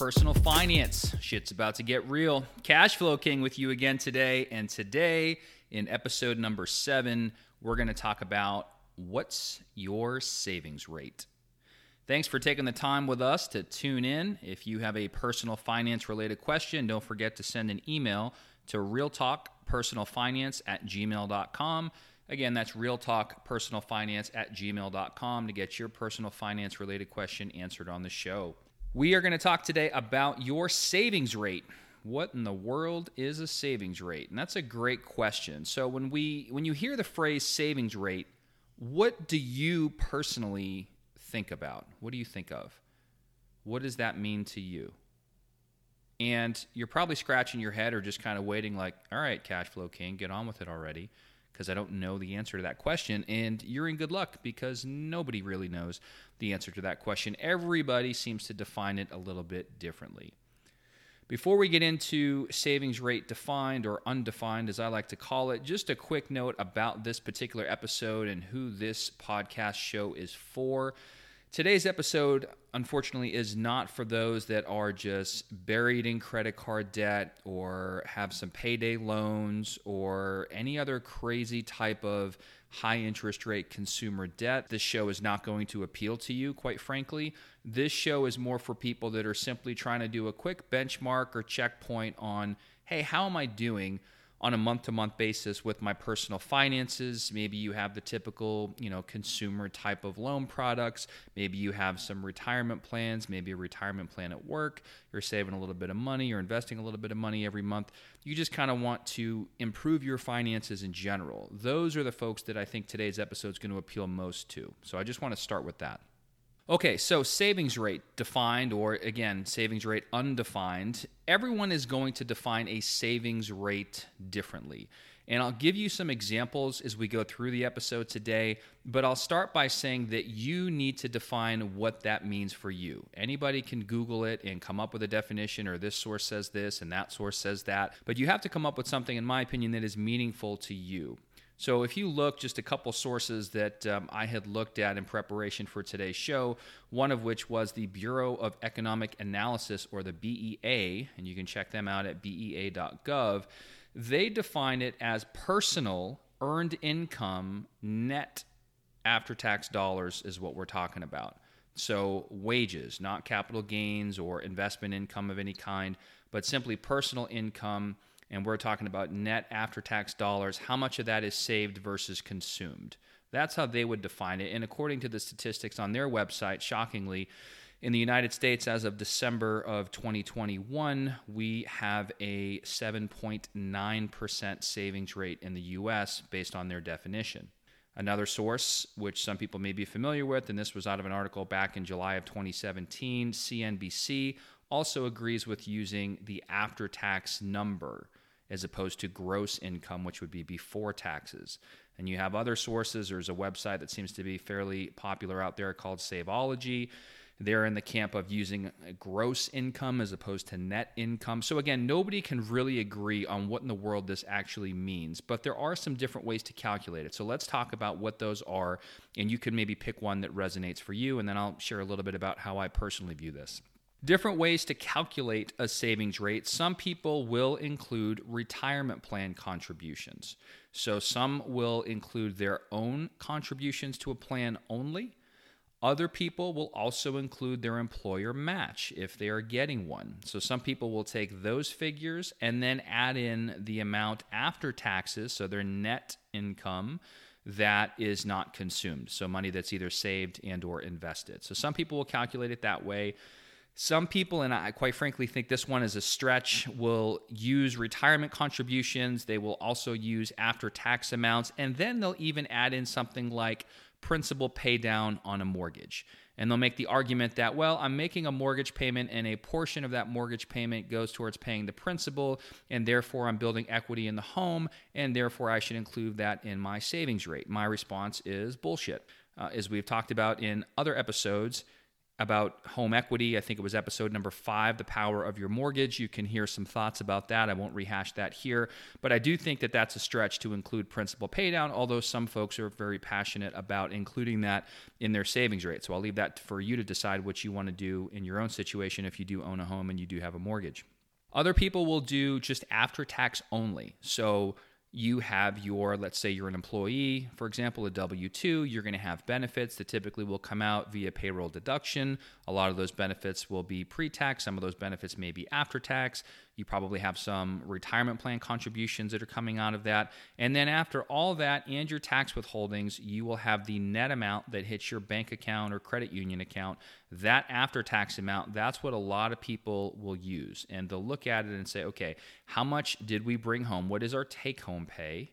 Personal Finance. Shit's about to get real. Cash Flow King with you again today. And today, in episode number 7, we're going to talk about what's your savings rate. Thanks for taking the time with us to tune in. If you have a personal finance related question, don't forget to send an email to realtalkpersonalfinance@gmail.com. Again, that's realtalkpersonalfinance@gmail.com to get your personal finance related question answered on the show. We are going to talk today about your savings rate. What in the world is a savings rate? And that's a great question. So when you hear the phrase savings rate, what do you personally think about? What do you think of? What does that mean to you? And you're probably scratching your head or just kind of waiting like, all right, Cash Flow King, get on with it already, because I don't know the answer to that question. And you're in good luck, because nobody really knows the answer to that question. Everybody seems to define it a little bit differently. Before we get into savings rate defined or undefined, as I like to call it, just a quick note about this particular episode and who this podcast show is for. Today's episode, unfortunately, is not for those that are just buried in credit card debt or have some payday loans or any other crazy type of high interest rate consumer debt. This show is not going to appeal to you, quite frankly. This show is more for people that are simply trying to do a quick benchmark or checkpoint on, hey, how am I doing on a month-to-month basis with my personal finances? Maybe you have the typical, consumer type of loan products. Maybe you have some retirement plans, maybe a retirement plan at work. You're saving a little bit of money, you're investing a little bit of money every month. You just kind of want to improve your finances in general. Those are the folks that I think today's episode is going to appeal most to. So I just want to start with that. Okay, so savings rate defined, or again, savings rate undefined. Everyone is going to define a savings rate differently. And I'll give you some examples as we go through the episode today, but I'll start by saying that you need to define what that means for you. Anybody can Google it and come up with a definition, or this source says this and that source says that, but you have to come up with something, in my opinion, that is meaningful to you. So if you look, just a couple sources that I had looked at in preparation for today's show, one of which was the Bureau of Economic Analysis, or the BEA, and you can check them out at bea.gov. They define it as personal earned income net after-tax dollars is what we're talking about. So wages, not capital gains or investment income of any kind, but simply personal income. And we're talking about net after-tax dollars, how much of that is saved versus consumed. That's how they would define it. And according to the statistics on their website, shockingly, in the United States as of December of 2021, we have a 7.9% savings rate in the U.S. based on their definition. Another source, which some people may be familiar with, and this was out of an article back in July of 2017, CNBC, also agrees with using the after-tax number as opposed to gross income, which would be before taxes. And you have other sources. There's a website that seems to be fairly popular out there called Savology. They're in the camp of using gross income as opposed to net income. So again, nobody can really agree on what in the world this actually means, but there are some different ways to calculate it. So let's talk about what those are, and you can maybe pick one that resonates for you, and then I'll share a little bit about how I personally view this. Different ways to calculate a savings rate. Some people will include retirement plan contributions. So some will include their own contributions to a plan only. Other people will also include their employer match if they are getting one. So some people will take those figures and then add in the amount after taxes, so their net income, that is not consumed. So money that's either saved and or invested. So some people will calculate it that way. Some people, and I quite frankly think this one is a stretch, will use retirement contributions. They will also use after-tax amounts, and then they'll even add in something like principal pay down on a mortgage. And they'll make the argument that, well, I'm making a mortgage payment and a portion of that mortgage payment goes towards paying the principal, and therefore I'm building equity in the home, and therefore I should include that in my savings rate. My response is bullshit. As we've talked about in other episodes, about home equity. I think it was episode number 5, The Power of Your Mortgage. You can hear some thoughts about that. I won't rehash that here, but I do think that that's a stretch to include principal paydown, although some folks are very passionate about including that in their savings rate. So I'll leave that for you to decide what you want to do in your own situation if you do own a home and you do have a mortgage. Other people will do just after tax only. So you have your, let's say you're an employee, for example, a W-2, you're going to have benefits that typically will come out via payroll deduction. A lot of those benefits will be pre-tax. Some of those benefits may be after-tax. You probably have some retirement plan contributions that are coming out of that. And then after all that and your tax withholdings, you will have the net amount that hits your bank account or credit union account. That after-tax amount, that's what a lot of people will use. And they'll look at it and say, okay, how much did we bring home? What is our take-home pay?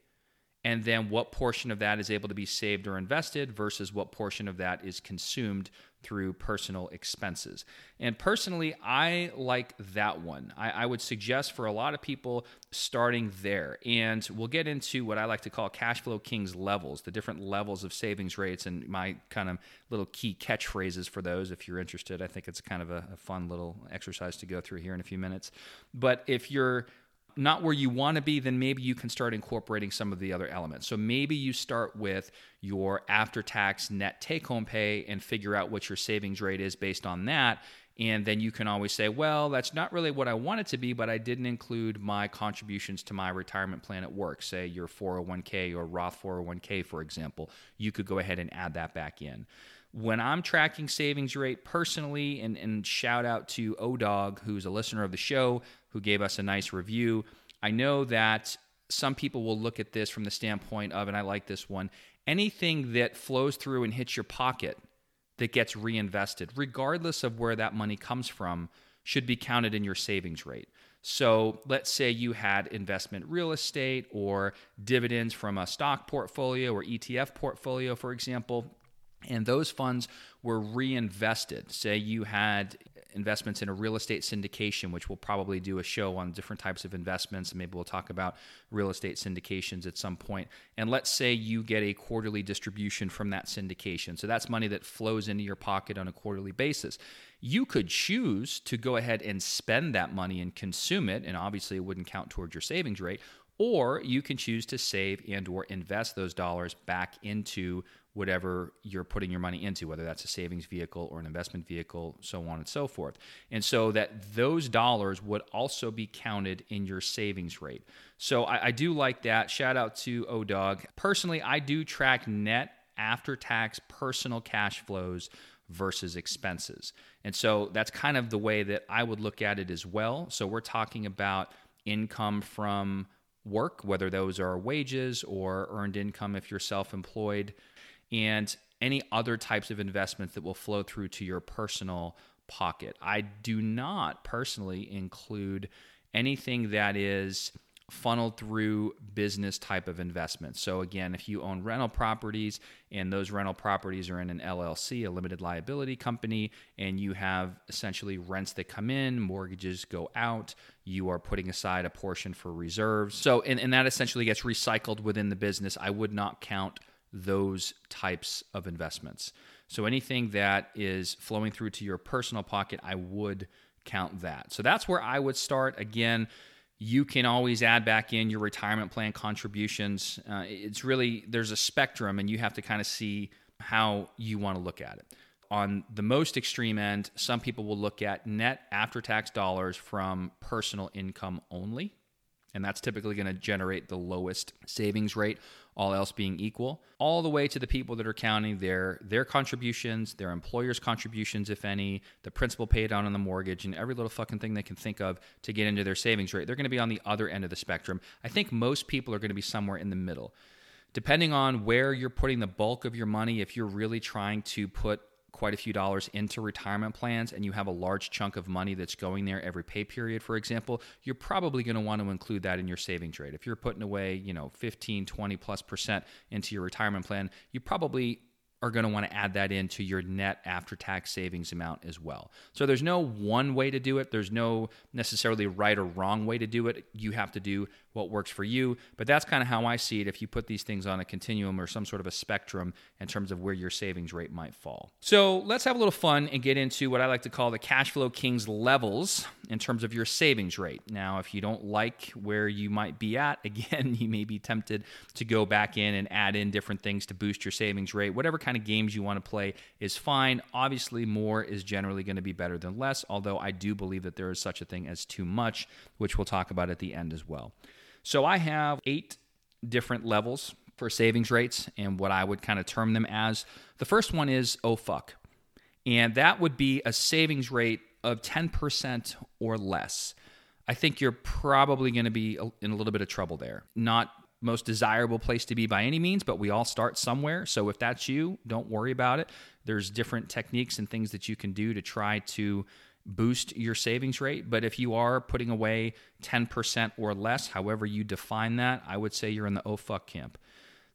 And then what portion of that is able to be saved or invested versus what portion of that is consumed through personal expenses. And personally, I like that one. I would suggest for a lot of people starting there. And we'll get into what I like to call cash flow kings levels, the different levels of savings rates and my kind of little key catchphrases for those if you're interested. I think it's kind of a fun little exercise to go through here in a few minutes. But if you're not where you want to be, then maybe you can start incorporating some of the other elements. So maybe you start with your after-tax net take-home pay and figure out what your savings rate is based on that. And then you can always say, well, that's not really what I want it to be, but I didn't include my contributions to my retirement plan at work, say your 401k or Roth 401k, for example. You could go ahead and add that back in. When I'm tracking savings rate personally, and shout out to ODog, who's a listener of the show, who gave us a nice review. I know that some people will look at this from the standpoint of, and I like this one, anything that flows through and hits your pocket that gets reinvested, regardless of where that money comes from, should be counted in your savings rate. So let's say you had investment real estate or dividends from a stock portfolio or ETF portfolio, for example, and those funds were reinvested. Say you had investments in a real estate syndication, which we'll probably do a show on different types of investments, and maybe we'll talk about real estate syndications at some point. And let's say you get a quarterly distribution from that syndication. So that's money that flows into your pocket on a quarterly basis. You could choose to go ahead and spend that money and consume it, and obviously it wouldn't count towards your savings rate, or you can choose to save and or invest those dollars back into whatever you're putting your money into, whether that's a savings vehicle or an investment vehicle, so on and so forth. And so that those dollars would also be counted in your savings rate. So I do like that. Shout out to ODog. Personally, I do track net after-tax personal cash flows versus expenses. And so that's kind of the way that I would look at it as well. So we're talking about income from work, whether those are wages or earned income if you're self-employed, and any other types of investments that will flow through to your personal pocket. I do not personally include anything that is funneled through business type of investment. So again, if you own rental properties and those rental properties are in an LLC, a limited liability company, and you have essentially rents that come in, mortgages go out, you are putting aside a portion for reserves. So, and that essentially gets recycled within the business. I would not count those types of investments. So anything that is flowing through to your personal pocket, I would count that. So that's where I would start. Again, you can always add back in your retirement plan contributions. It's really, there's a spectrum and you have to kind of see how you want to look at it. On the most extreme end, some people will look at net after-tax dollars from personal income only, and that's typically going to generate the lowest savings rate, all else being equal, all the way to the people that are counting their contributions, their employer's contributions, if any, the principal paid on the mortgage, and every little fucking thing they can think of to get into their savings rate. They're going to be on the other end of the spectrum. I think most people are going to be somewhere in the middle. Depending on where you're putting the bulk of your money, if you're really trying to put quite a few dollars into retirement plans and you have a large chunk of money that's going there every pay period, for example, you're probably going to want to include that in your savings rate. If you're putting away, 15-20%+ into your retirement plan, you probably are going to want to add that into your net after-tax savings amount as well. So there's no one way to do it. There's no necessarily right or wrong way to do it. You have to do what works for you. But that's kind of how I see it if you put these things on a continuum or some sort of a spectrum in terms of where your savings rate might fall. So let's have a little fun and get into what I like to call the cash flow kings levels in terms of your savings rate. Now, if you don't like where you might be at, again, you may be tempted to go back in and add in different things to boost your savings rate. Whatever kind of games you want to play is fine. Obviously, more is generally going to be better than less, although I do believe that there is such a thing as too much, which we'll talk about at the end as well. So I have 8 different levels for savings rates and what I would kind of term them as. The first one is, oh, fuck. And that would be a savings rate of 10% or less. I think you're probably going to be in a little bit of trouble there. Not most desirable place to be by any means, but we all start somewhere. So if that's you, don't worry about it. There's different techniques and things that you can do to try to boost your savings rate. But if you are putting away 10% or less, however you define that, I would say you're in the oh fuck camp.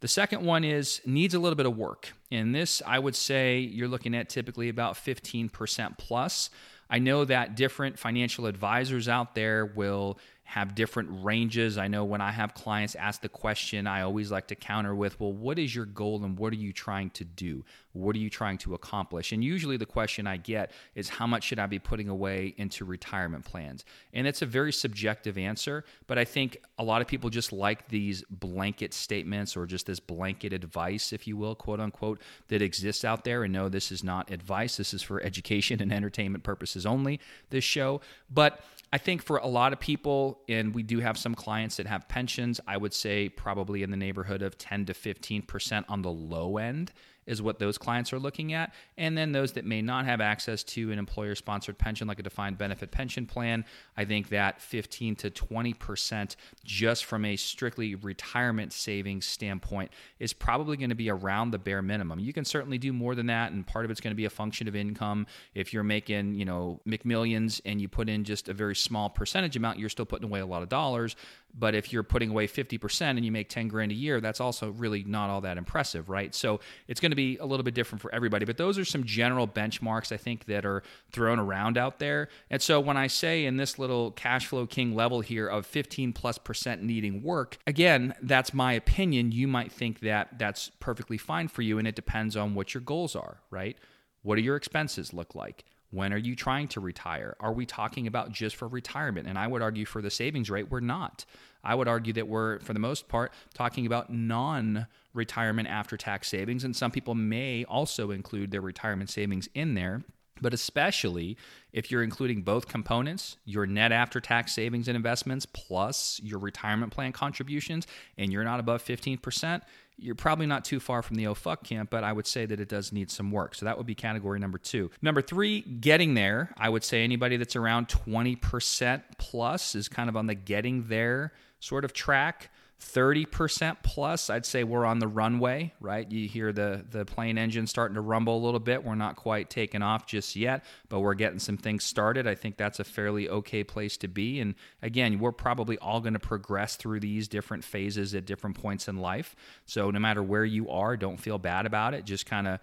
The second one is needs a little bit of work. And this, I would say you're looking at typically about 15% plus. I know that different financial advisors out there will have different ranges. I know when I have clients ask the question, I always like to counter with, well, what is your goal and what are you trying to do? What are you trying to accomplish? And usually the question I get is, how much should I be putting away into retirement plans? And it's a very subjective answer, but I think a lot of people just like these blanket statements or just this blanket advice, if you will, quote unquote, that exists out there. And no, this is not advice. This is for education and entertainment purposes only, this show. But I think for a lot of people, and we do have some clients that have pensions, I would say probably in the neighborhood of 10 to 15% on the low end is what those clients are looking at. And then those that may not have access to an employer-sponsored pension, like a defined benefit pension plan, I think that 15 to 20% just from a strictly retirement savings standpoint is probably going to be around the bare minimum. You can certainly do more than that, and part of it's going to be a function of income. If you're making, McMillions and you put in just a very small percentage amount, you're still putting away a lot of dollars. But if you're putting away 50% and you make $10,000 a year, that's also really not all that impressive, right? So it's going to be a little bit different for everybody. But those are some general benchmarks, I think, that are thrown around out there. And so when I say in this little cash flow king level here of 15+% needing work, again, that's my opinion. You might think that that's perfectly fine for you, and it depends on what your goals are, right? What do your expenses look like? When are you trying to retire? Are we talking about just for retirement? And I would argue for the savings rate, we're not. I would argue that we're, for the most part, talking about non-retirement after-tax savings. And some people may also include their retirement savings in there. But especially if you're including both components, your net after-tax savings and investments plus your retirement plan contributions, and you're not above 15%, you're probably not too far from the oh fuck camp, but I would say that it does need some work. So that would be category number 2. Number 3, getting there. I would say anybody that's around 20% plus is kind of on the getting there sort of track. 30% plus, I'd say we're on the runway, right? You hear the plane engine starting to rumble a little bit. We're not quite taking off just yet, but we're getting some things started. I think that's a fairly okay place to be. And again, we're probably all going to progress through these different phases at different points in life. So no matter where you are, don't feel bad about it. Just kind of,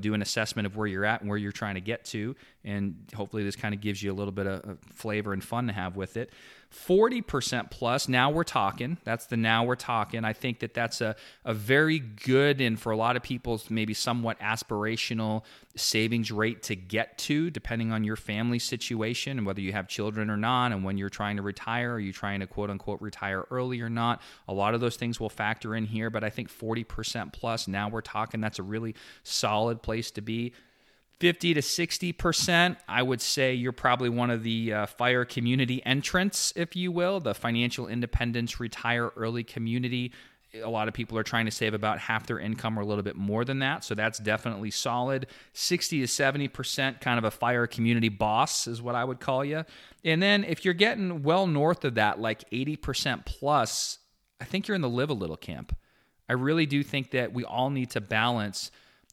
do an assessment of where you're at and where you're trying to get to. And hopefully this kind of gives you a little bit of flavor and fun to have with it. 40% plus, now we're talking. That's the now we're talking. I think that that's a very good and for a lot of people maybe somewhat aspirational savings rate to get to, depending on your family situation and whether you have children or not, and when you're trying to retire, are you trying to quote unquote retire early or not? A lot of those things will factor in here, but I think 40% plus, now we're talking, that's a really solid place to be. 50 to 60%, I would say you're probably one of the FIRE community entrants, if you will, the financial independence, retire early community. A lot of people are trying to save about half their income or a little bit more than that. So that's definitely solid. 60 to 70%, kind of a FIRE community boss is what I would call you. And then if you're getting well north of that, like 80% plus, I think you're in the live a little camp. I really do think that we all need to balance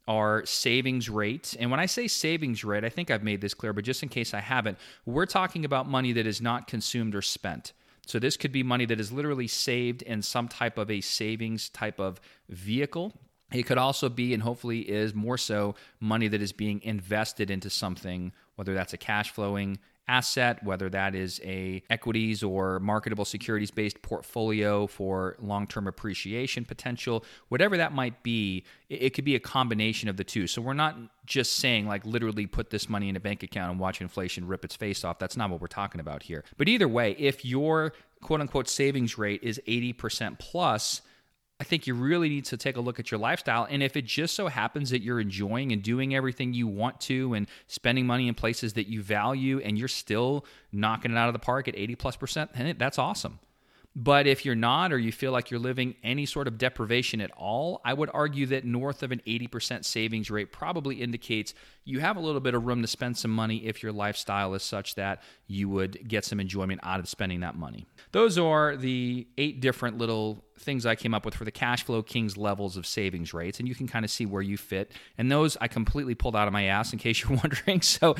our savings rate. And when I say savings rate, I think I've made this clear, but just in case I haven't, we're talking about money that is not consumed or spent. So this could be money that is literally saved in some type of a savings type of vehicle. It could also be, and hopefully is more so, money that is being invested into something whether that's a cash flowing asset, whether that is a equities or marketable securities-based portfolio for long-term appreciation potential, whatever that might be, it could be a combination of the two. So we're not just saying like literally put this money in a bank account and watch inflation rip its face off. That's not what we're talking about here. But either way, if your quote-unquote savings rate is 80% plus, I think you really need to take a look at your lifestyle. And if it just so happens that you're enjoying and doing everything you want to and spending money in places that you value and you're still knocking it out of the park at 80+%, that's awesome. But if you're not, or you feel like you're living any sort of deprivation at all, I would argue that north of an 80% savings rate probably indicates you have a little bit of room to spend some money if your lifestyle is such that you would get some enjoyment out of spending that money. Those are the 8 different little things I came up with for the Cash Flow Kings levels of savings rates, and you can kind of see where you fit. And those I completely pulled out of my ass, in case you're wondering. So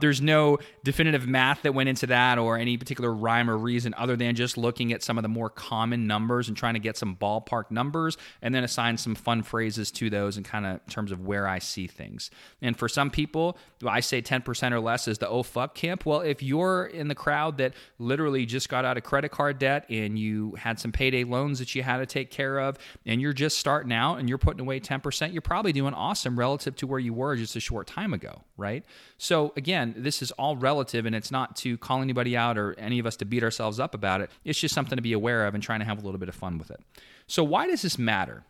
there's no definitive math that went into that or any particular rhyme or reason other than just looking at some of the more common numbers and trying to get some ballpark numbers and then assign some fun phrases to those and kind of in terms of where I see things. And for some people, I say 10% or less is the oh fuck camp. Well, if you're in the crowd that literally just got out of credit card debt and you had some payday loans that you had to take care of and you're just starting out and you're putting away 10%, you're probably doing awesome relative to where you were just a short time ago, right? So again, this is all relative and it's not to call anybody out or any of us to beat ourselves up about it. It's just something to be aware of and trying to have a little bit of fun with it. So why does this matter?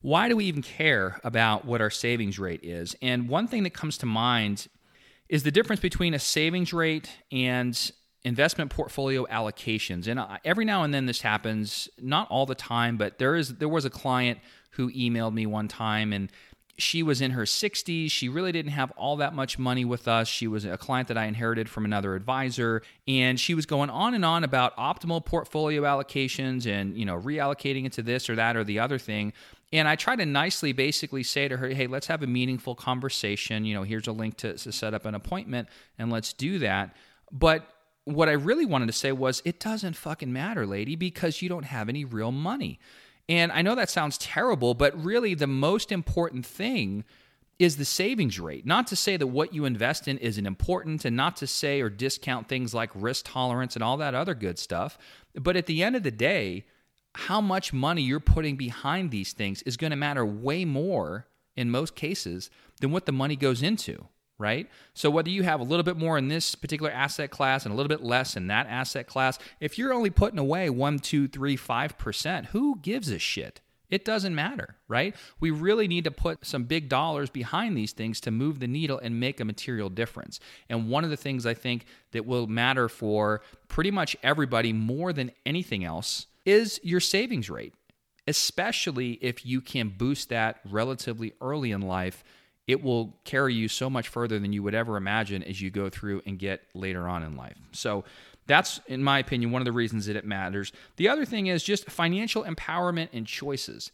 Why do we even care about what our savings rate is? And one thing that comes to mind is the difference between a savings rate and investment portfolio allocations. And every now and then this happens, not all the time, but there was a client who emailed me one time, and she was in her 60s. She really didn't have all that much money with us. She was a client that I inherited from another advisor, and she was going on and on about optimal portfolio allocations and, you know, reallocating it to this or that or the other thing. And I tried to nicely basically say to her, hey, let's have a meaningful conversation. You know, here's a link to set up an appointment and let's do that. But what I really wanted to say was, it doesn't fucking matter, lady, because you don't have any real money. And I know that sounds terrible, but really the most important thing is the savings rate. Not to say that what you invest in isn't important, and not to say or discount things like risk tolerance and all that other good stuff. But at the end of the day, how much money you're putting behind these things is going to matter way more in most cases than what the money goes into. Right? So whether you have a little bit more in this particular asset class and a little bit less in that asset class, if you're only putting away 1, 2, 3, 5%, who gives a shit? It doesn't matter, right? We really need to put some big dollars behind these things to move the needle and make a material difference. And one of the things I think that will matter for pretty much everybody more than anything else is your savings rate, especially if you can boost that relatively early in life. It will carry you so much further than you would ever imagine as you go through and get later on in life. So that's, in my opinion, one of the reasons that it matters. The other thing is just financial empowerment and choices.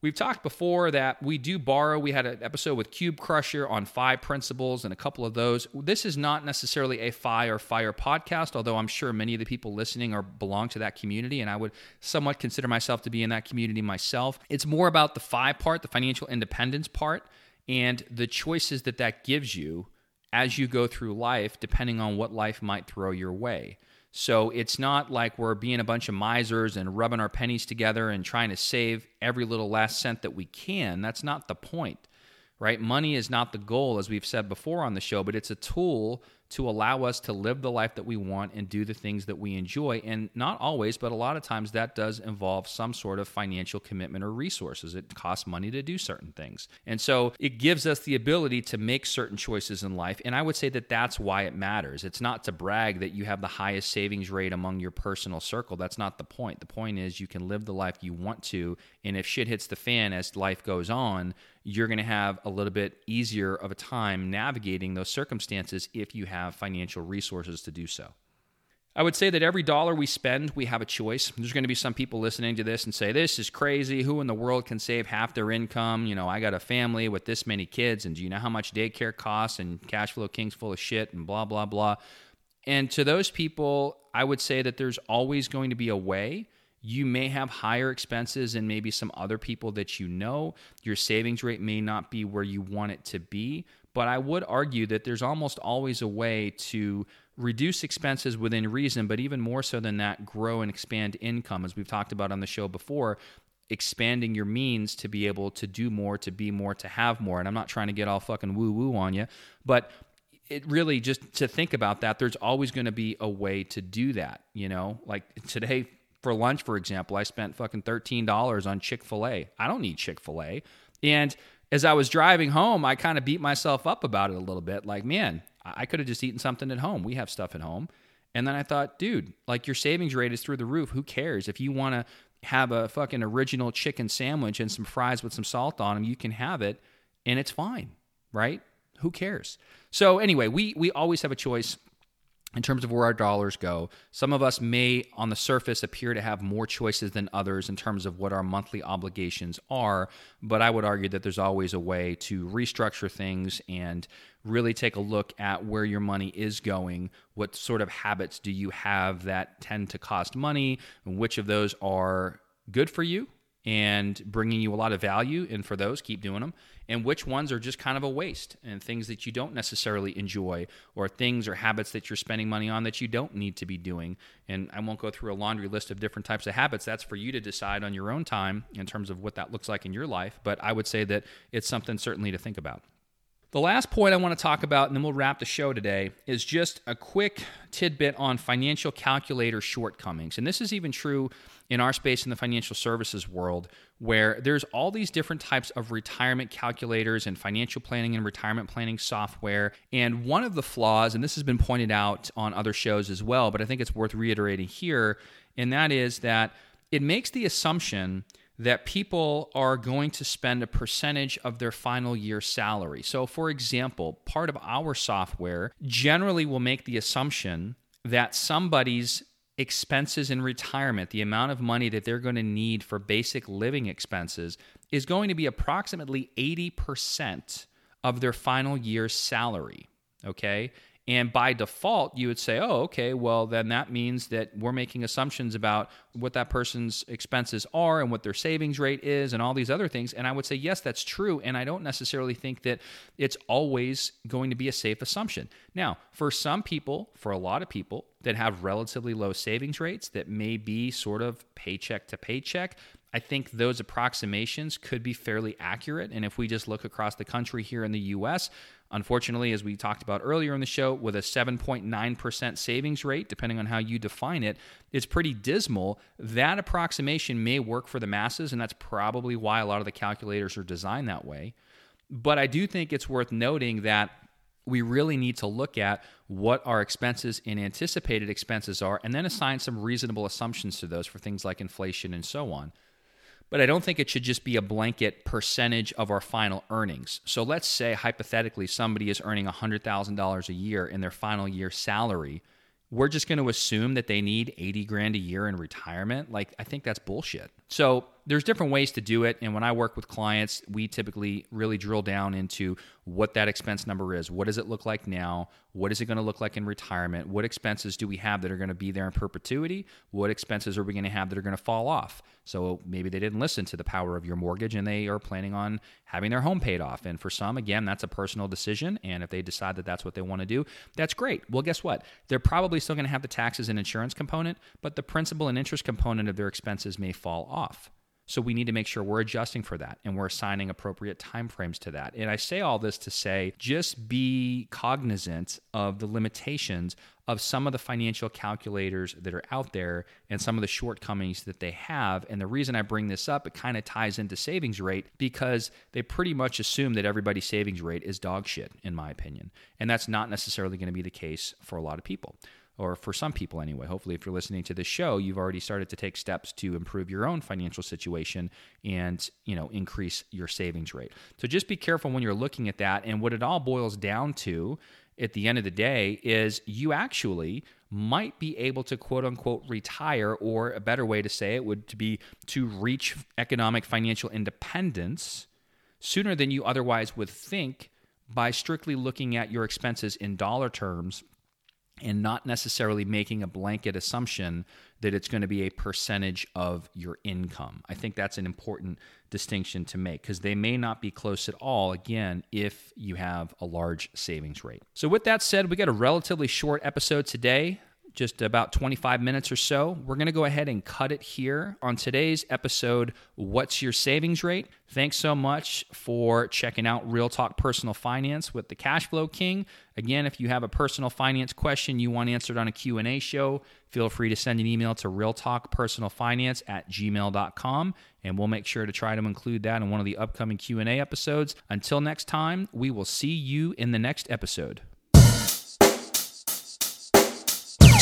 We've talked before that we do borrow. We had an episode with Cube Crusher on 5 principles and a couple of those. This is not necessarily a FI or FIRE podcast, although I'm sure many of the people listening are belong to that community, and I would somewhat consider myself to be in that community myself. It's more about the FI part, the financial independence part, and the choices that gives you as you go through life, depending on what life might throw your way. So it's not like we're being a bunch of misers and rubbing our pennies together and trying to save every little last cent that we can. That's not the point, right? Money is not the goal, as we've said before on the show, but it's a tool to allow us to live the life that we want and do the things that we enjoy. And not always, but a lot of times that does involve some sort of financial commitment or resources. It costs money to do certain things. And so it gives us the ability to make certain choices in life. And I would say that that's why it matters. It's not to brag that you have the highest savings rate among your personal circle. That's not the point. The point is you can live the life you want to. And if shit hits the fan as life goes on, you're going to have a little bit easier of a time navigating those circumstances if you have financial resources to do so. I would say that every dollar we spend, we have a choice. There's going to be some people listening to this and say, this is crazy. Who in the world can save half their income? You know, I got a family with this many kids, and do you know how much daycare costs, and Cash Flow King's full of shit, and blah, blah, blah. And to those people, I would say that there's always going to be a way. You may have higher expenses than maybe some other people that you know. Your savings rate may not be where you want it to be, But I would argue that there's almost always a way to reduce expenses within reason, but even more so than that, grow and expand income. As we've talked about on the show before, expanding your means to be able to do more, to be more, to have more. And I'm not trying to get all fucking woo-woo on you, but it really, just to think about that, there's always going to be a way to do that. You know, like today for lunch, for example, I spent fucking $13 on Chick-fil-A. I don't need Chick-fil-A. And as I was driving home, I kind of beat myself up about it a little bit. Like, man, I could have just eaten something at home. We have stuff at home. And then I thought, dude, like your savings rate is through the roof. Who cares? If you want to have a fucking original chicken sandwich and some fries with some salt on them, you can have it and it's fine, right? Who cares? So anyway, we always have a choice in terms of where our dollars go. Some of us may, on the surface, appear to have more choices than others in terms of what our monthly obligations are, but I would argue that there's always a way to restructure things and really take a look at where your money is going. What sort of habits do you have that tend to cost money, and which of those are good for you and bringing you a lot of value, and for those, keep doing them, and which ones are just kind of a waste and things that you don't necessarily enjoy, or things or habits that you're spending money on that you don't need to be doing. And I won't go through a laundry list of different types of habits. That's for you to decide on your own time in terms of what that looks like in your life, but I would say that it's something certainly to think about. The last point I want to talk about, and then we'll wrap the show today, is just a quick tidbit on financial calculator shortcomings. And this is even true in our space in the financial services world, where there's all these different types of retirement calculators and financial planning and retirement planning software. And one of the flaws, and this has been pointed out on other shows as well, but I think it's worth reiterating here, and that is that it makes the assumption that people are going to spend a percentage of their final year salary. So for example, part of our software generally will make the assumption that somebody's expenses in retirement, the amount of money that they're going to need for basic living expenses, is going to be approximately 80% of their final year's salary, okay? And by default, you would say, oh, okay, well, then that means that we're making assumptions about what that person's expenses are and what their savings rate is and all these other things. And I would say, yes, that's true. And I don't necessarily think that it's always going to be a safe assumption. Now, for some people, for a lot of people that have relatively low savings rates that may be sort of paycheck to paycheck, I think those approximations could be fairly accurate. And if we just look across the country here in the U.S., unfortunately, as we talked about earlier in the show, with a 7.9% savings rate, depending on how you define it, it's pretty dismal. That approximation may work for the masses, and that's probably why a lot of the calculators are designed that way. But I do think it's worth noting that we really need to look at what our expenses and anticipated expenses are, and then assign some reasonable assumptions to those for things like inflation and so on. But I don't think it should just be a blanket percentage of our final earnings. So let's say, hypothetically, somebody is earning $100,000 a year in their final year salary. We're just going to assume that they need 80 grand a year in retirement. Like, I think that's bullshit. So there's different ways to do it. And when I work with clients, we typically really drill down into what that expense number is. What does it look like now? What is it going to look like in retirement? What expenses do we have that are going to be there in perpetuity? What expenses are we going to have that are going to fall off? So maybe they didn't listen to the power of your mortgage and they are planning on having their home paid off. And for some, again, that's a personal decision. And if they decide that that's what they want to do, that's great. Well, guess what? They're probably still going to have the taxes and insurance component, but the principal and interest component of their expenses may fall off. So we need to make sure we're adjusting for that and we're assigning appropriate timeframes to that. And I say all this to say, just be cognizant of the limitations of some of the financial calculators that are out there and some of the shortcomings that they have. And the reason I bring this up, it kind of ties into savings rate, because they pretty much assume that everybody's savings rate is dog shit, in my opinion. And that's not necessarily going to be the case for a lot of people. Or for some people anyway. Hopefully, if you're listening to this show, you've already started to take steps to improve your own financial situation and, you know, increase your savings rate. So just be careful when you're looking at that. And what it all boils down to at the end of the day is you actually might be able to quote unquote retire, or a better way to say it would be to reach economic financial independence sooner than you otherwise would think by strictly looking at your expenses in dollar terms and not necessarily making a blanket assumption that it's going to be a percentage of your income. I think that's an important distinction to make because they may not be close at all, again, if you have a large savings rate. So with that said, we got a relatively short episode today, just about 25 minutes or so. We're going to go ahead and cut it here on today's episode, What's Your Savings Rate? Thanks so much for checking out Real Talk Personal Finance with the Cash Flow King. Again, if you have a personal finance question you want answered on a Q&A show, feel free to send an email to realtalkpersonalfinance@gmail.com, and we'll make sure to try to include that in one of the upcoming Q&A episodes. Until next time, we will see you in the next episode.